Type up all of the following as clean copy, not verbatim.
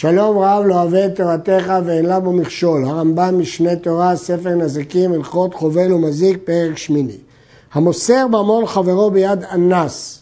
שלום רב לא אוהב את תורתך ואלה בו מכשול. הרמב"ם משנה תורה, ספר נזיקין, הלכות חובל ומזיק, פרק 8. המוסר במון חברו ביד אנס,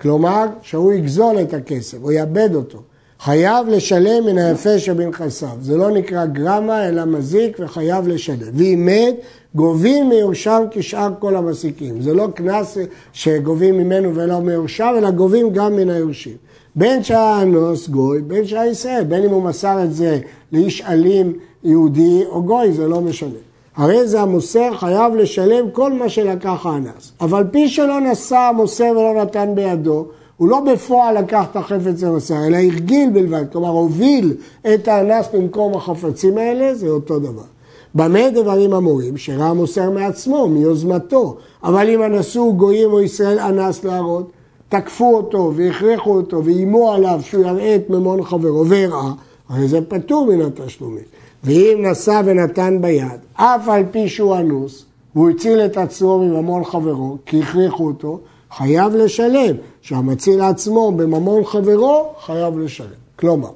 כלומר שהוא יגזול את הכסף, הוא יאבד אותו, חייב לשלם מן היפה שבנכסיו. זה לא נקרא גרמה אלא מזיק וחייב לשלם. ואם מת, גובים מיורשם כשאר כל המסיקים. זה לא קנס שגובים ממנו ולא מיורשם, אלא גובים גם מן היורשים. בין שהאנוס גוי, בין שהישראל, בין אם הוא מסר את זה לאיש אלים יהודי או גוי, זה לא משנה. הרי זה המוסר חייב לשלם כל מה שלקח האנס. אבל פי שלא נסע המוסר ולא נתן בידו, הוא לא בפועל לקח את החפץ המוסר, אלא הרגיל בלבד, כלומר הוביל את האנס במקום החפצים האלה, זה אותו דבר. במה דברים אמורים? שראה המוסר מעצמו, מיוזמתו. אבל אם אנסו גויים או ישראל אנס להראות, תקפו אותו והכריחו אותו ואימו עליו שהוא יראה את ממון חברו והראה, הרי זה פטור מן התשלומים. ואם נסע ונתן ביד, אף על פי שהוא אנוס, והוא הציל את עצמו מממון חברו, כי הכריחו אותו, חייב לשלם. שהמציל עצמו בממון חברו, חייב לשלם. כלומר,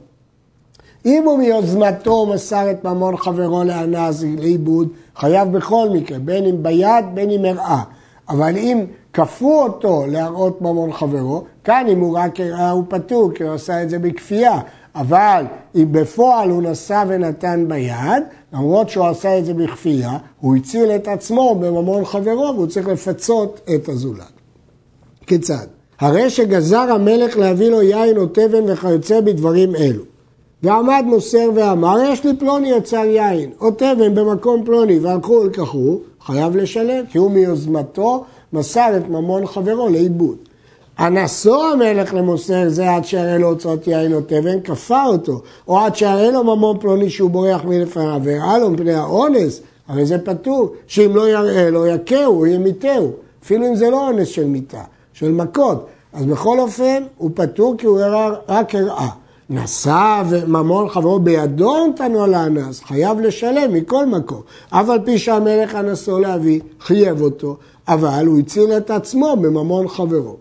אם הוא מיוזמתו מסר את ממון חברו לאנס, לאיבוד, חייב בכל מקרה, בין אם ביד, בין אם הראה. אבל אם כפו אותו להראות ממון חברו, כאן אם הוא רק הראה הוא פטור, כי הוא עשה את זה בכפייה. אבל אם בפועל הוא נסע ונתן ביד, למרות שהוא עשה את זה בכפייה, הוא הציל את עצמו בממון חברו, והוא צריך לפצות את הזולת. כיצד? הרי שגזר המלך להביא לו יין או תבן וכיוצא בדברים אלו. ועמד מוסר ואמר, יש לי פלוני יוצר יין או תבן במקום פלוני, והלכו ולקחו, חייב לשלם, כי הוא מיוזמתו מסר את ממון חברו לאיבוד. אנסו המלך למוסר זה עד שיראה לו הוצאות יין או תבן, כפה אותו, או עד שיראה לו ממון פלוני שהוא בורח מלפניו, והראה לו מפני האונס, הרי זה פטור, שאם לא יראה לו יכהו, ימיתהו, אפילו אם זה לא אונס של מיתה, של מכות, אז בכל אופן הוא פטור כי הוא רק הראה. נסע וממון חברו בידו נתנו לאנס, חייב לשלם מכל מקום. אף על פי שהמלך אנסו להביא, חייב אותו, אבל הוא הציל את עצמו בממון חברו.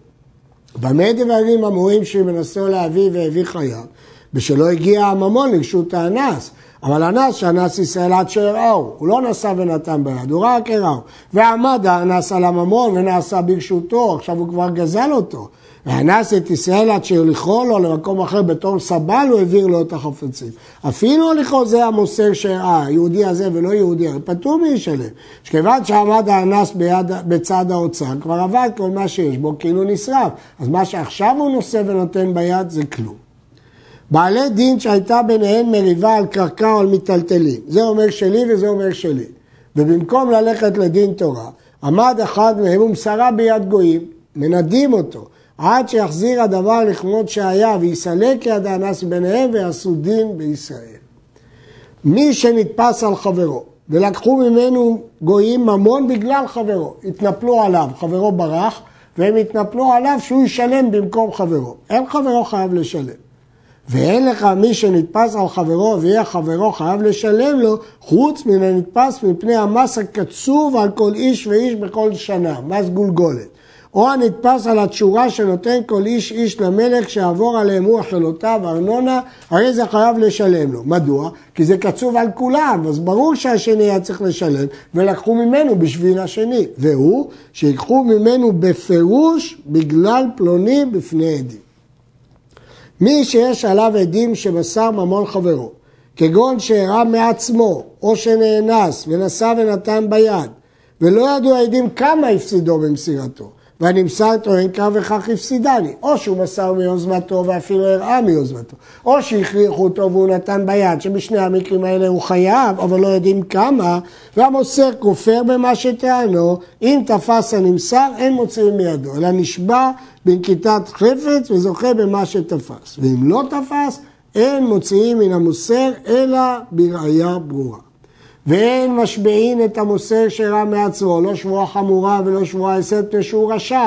במה דברים אמורים שמנסו להביא והביא חייב, בשלא הגיע הממון לרשות האנס. אבל האנס שאנס ישראל עד שהראו, הוא לא נסע ונתן ביד, הוא רק הראו. ועמד האנס על הממון ונעשה ברשותו, עכשיו הוא כבר גזל אותו. והאנס את ישראל עד שהוליכו לו למקום אחר בתור סבל, הוא העביר לו את החפצים. אפילו הוליכו זה המוסר שהראה, יהודי הזה ולא יהודי, פטור מישלם. שכיוון שעמד האנס בצד האוצר, כבר עבד כל מה שיש בו כאילו נשרף. אז מה שעכשיו הוא נושא ונותן ביד זה כלום. בעלי דין שהייתה ביניהם מריבה על קרקע או על מטלטלים. זה אומר שלי וזה אומר שלי. ובמקום ללכת לדין תורה, עמד אחד מהם ומסרה ביד גויים, מנדים אותו, עד שיחזיר הדבר לכמות שהיה, ויסלק יד האנס ביניהם ויעשו דין בישראל. מי שנתפס על חברו, ולקחו ממנו גויים ממון בגלל חברו, התנפלו עליו, חברו ברח, והם התנפלו עליו שהוא ישלם במקום חברו. אין חברו חייב לשלם. ואין לך מי שנתפס על חברו ויהיה חברו חייב לשלם לו, חוץ מן הנתפס מפני המס הקצוב על כל איש ואיש בכל שנה, מס גולגולת. או הנתפס על התשורה שנותן כל איש איש למלך שעבור עליהם הוא החלותיו, ארנונה, הרי זה חייב לשלם לו. מדוע? כי זה קצוב על כולם, אז ברור שהשני היה צריך לשלם, ולקחו ממנו בשביל השני. והוא שיקחו ממנו בפירוש בגלל פלוני בפני עדים. מי שיש עליו עדים שמסר ממון חברו, כגון שהראה מעצמו או שנאנס ונסע ונתן ביד, ולא ידעו העדים כמה הפסידו במסירתו, והנמסר טוען כך וכך הפסידני, או שהוא מסר מיוזמתו ואפילו הראה מיוזמתו, או שהכריחו אותו והוא נתן ביד, שבשני המקרים האלה הוא חייב, אבל לא יודעים כמה, והמוסר כופר במה שטענו, אם תפס הנמסר אין מוציאים מידו, אלא נשבע בנקיטת חפץ וזוכה במה שתפס, ואם לא תפס אין מוציאים מן המוסר אלא בראייה ברורה. ואין משבעין את המוסר שראה מעצמו, לא שבועה חמורה ולא שבועה עשית שהוא רשע.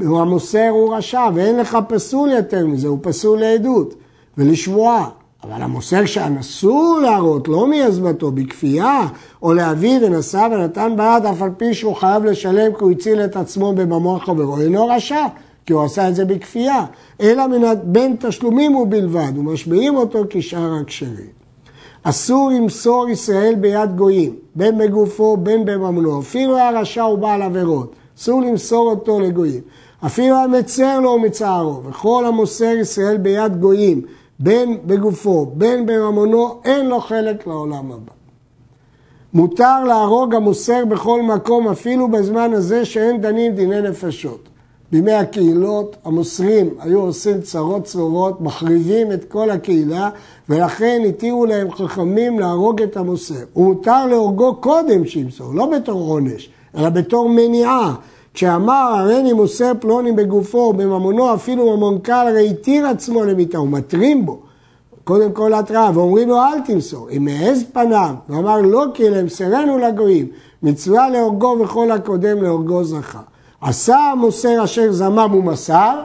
המוסר הוא רשע, ואין לך פסול יותר מזה, הוא פסול לעדות ולשבועה. אבל המוסר שאנסו להראות, לא מיוזמתו, בכפייה, או להביא ונסע ונתן ביד, אף על פי שהוא חייב לשלם כי הוא הציל את עצמו בממון חברו, אינו רשע, כי הוא עשה את זה בכפייה, אלא בין תשלומים הוא בלבד, ומשביעים אותו כשאר הכשרים. אסור למסור ישראל ביד גויים, בין בגופו, בין בממונו, אפילו הרשע הוא בעל עבירות, אסור למסור אותו לגויים. אפילו המצר לו מצערו, וכל המוסר ישראל ביד גויים, בין בגופו, בין בממונו, אין לו חלק לעולם הבא. מותר להרוג המוסר בכל מקום, אפילו בזמן הזה שאין דנים דיני נפשות. בימי הקהילות המוסרים היו עושים צרות צרורות, מחריבים את כל הקהילה, ולכן התירו להם חכמים להרוג את המוסר. ומותר להורגו קודם שימסור, לא בתור עונש, אלא בתור מניעה. כשאמר הרי מוסר פלוני בגופו, בממונו, אפילו ממון קל, הרי התיר עצמו למיתה, הוא מטרים בו. קודם כל התראה, ואומרים לו אל תמסור, אם מעז פניו, ואמר לא כי למסרנו לגויים, מצווה להורגו וכל הקודם להורגו זכה. עשה המוסר אשר זמם הוא מסר,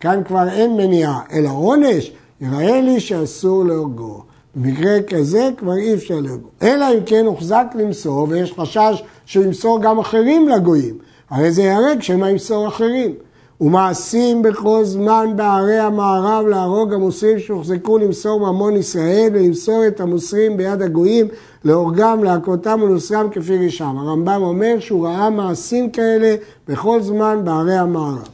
כאן כבר אין מניעה, אלא עונש, יראה לי שאסור להורגו. במקרה כזה כבר אי אפשר להורגו. אלא אם כן הוחזק למסור, ויש חשש שימסור גם אחרים לגויים, הרי זה ירק שמה ימסור אחרים. ומעשים בכל זמן בערי המערב להרוג המוסרים שהוחזקו למסור ממון ישראל ולמסור את המוסרים ביד הגויים להורגם, להכותם ולוסרם כפי רשם. הרמב"ם אומר שהוא ראה מעשים כאלה בכל זמן בערי המערב.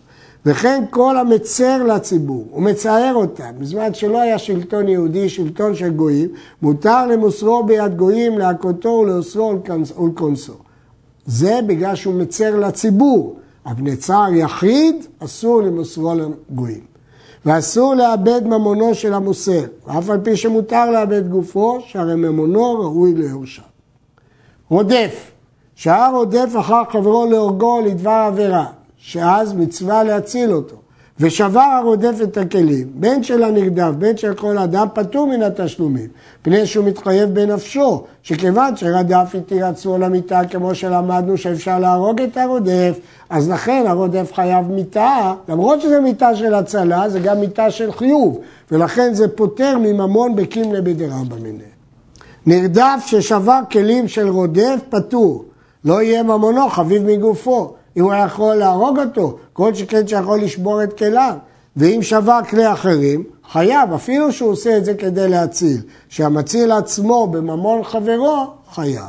וכן כל המצר לציבור, הוא מצער אותם, בזמן שלא היה שלטון יהודי, שלטון של גויים, מותר למוסרו ביד גויים, להכותו ולאוסרו ולכונסו. זה בגלל שהוא מצר לציבור. אבני צער יחיד, אסור למוסרו לגויים. ואסור לאבד ממונו של המוסר, ואף על פי שמותר לאבד גופו, שהרי ממונו ראוי להורשה. רודף, שהיה רודף אחר חברו להורגו לדבר עבירה, שאז מצווה להציל אותו. ושבר הרודף את הכלים, בין של הנרדף, בין של כל אדם, פטור מן התשלומים, פני שהוא מתחייב בנפשו, שכיוון שרדף התיר עצמו למיטה, כמו שלמדנו שאפשר להרוג את הרודף, אז לכן הרודף חייב מיטה, למרות שזה מיטה של הצלה, זה גם מיטה של חיוב, ולכן זה פותר מממון בקים לבדרה במיני. נרדף ששבר כלים של רודף, פטור, לא יהיה ממונו חביב מגופו, אם הוא יכול להרוג אותו, כל שכן שיכול לשבור את כליו. ואם שבר כלי אחרים, חייב, אפילו שהוא עושה את זה כדי להציל. שהמציל עצמו בממון חברו, חייב.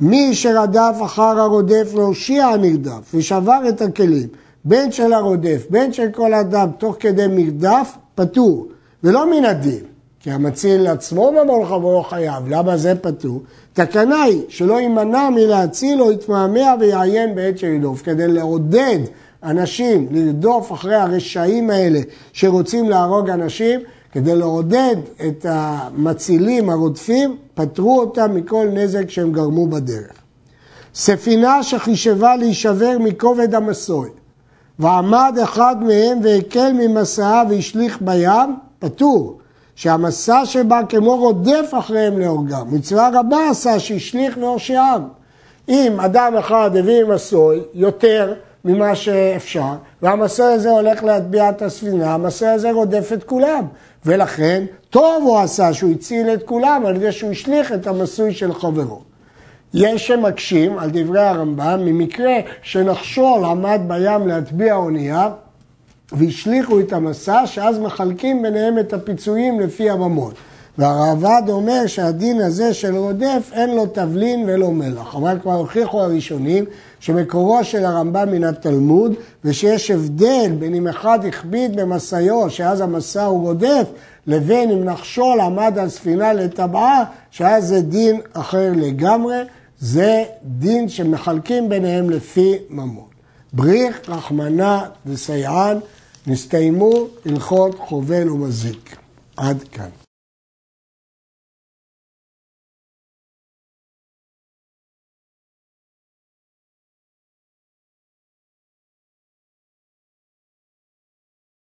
מי שרדף אחר הרודף להושיע הנרדף, ושבר את הכלים, בין של הרודף, בין של כל אדם, תוך כדי מרדף, פטור. ולא מן הדין, כי המציל עצמו בממון חברו חייב. למה זה פטור? תקנה היא שלא יימנע מלהציל או יתמהמה ויעיין בעת שרדוף, כדי לעודד אנשים לרדוף אחרי הרשעים האלה שרוצים להרוג אנשים, כדי לעודד את המצילים הרודפים, פטרו אותם מכל נזק שהם גרמו בדרך. ספינה שחישבה להישבר מכובד המסוי, ועמד אחד מהם והקל ממסעה והשליך בים, פטור. שהמסע שבה כמו רודף אחריהם להורגם, מצווה רבה עשה שהשליך והורשעם. אם אדם אחד הביא מסוי יותר ממה שאפשר, והמסוי הזה הולך להטביע את הספינה, המסוי הזה רודף את כולם, ולכן טוב הוא עשה שהוא הציל את כולם, על ידי שהוא השליך את המסוי של חברו. יש שמקשים על דברי הרמב"ם, ממקרה שנחשול עמד בים להטביע אונייה, והשליחו את המסע, שאז מחלקים ביניהם את הפיצויים לפי הממון. והרעב"ד אומר שהדין הזה של רודף אין לו תבלין ולא מלח. אבל כבר הוכיחו הראשונים שמקורו של הרמב"ם מן התלמוד, ושיש הבדל בין אם אחד הכביד במסעו, שאז המסע הוא רודף, לבין אם נחשול עמד על ספינה לטבעה, שאז זה דין אחר לגמרי, זה דין שמחלקים ביניהם לפי ממון. בריך, רחמנה וסייען, נסתיימו הלכות חובל ומזיק. עד כאן.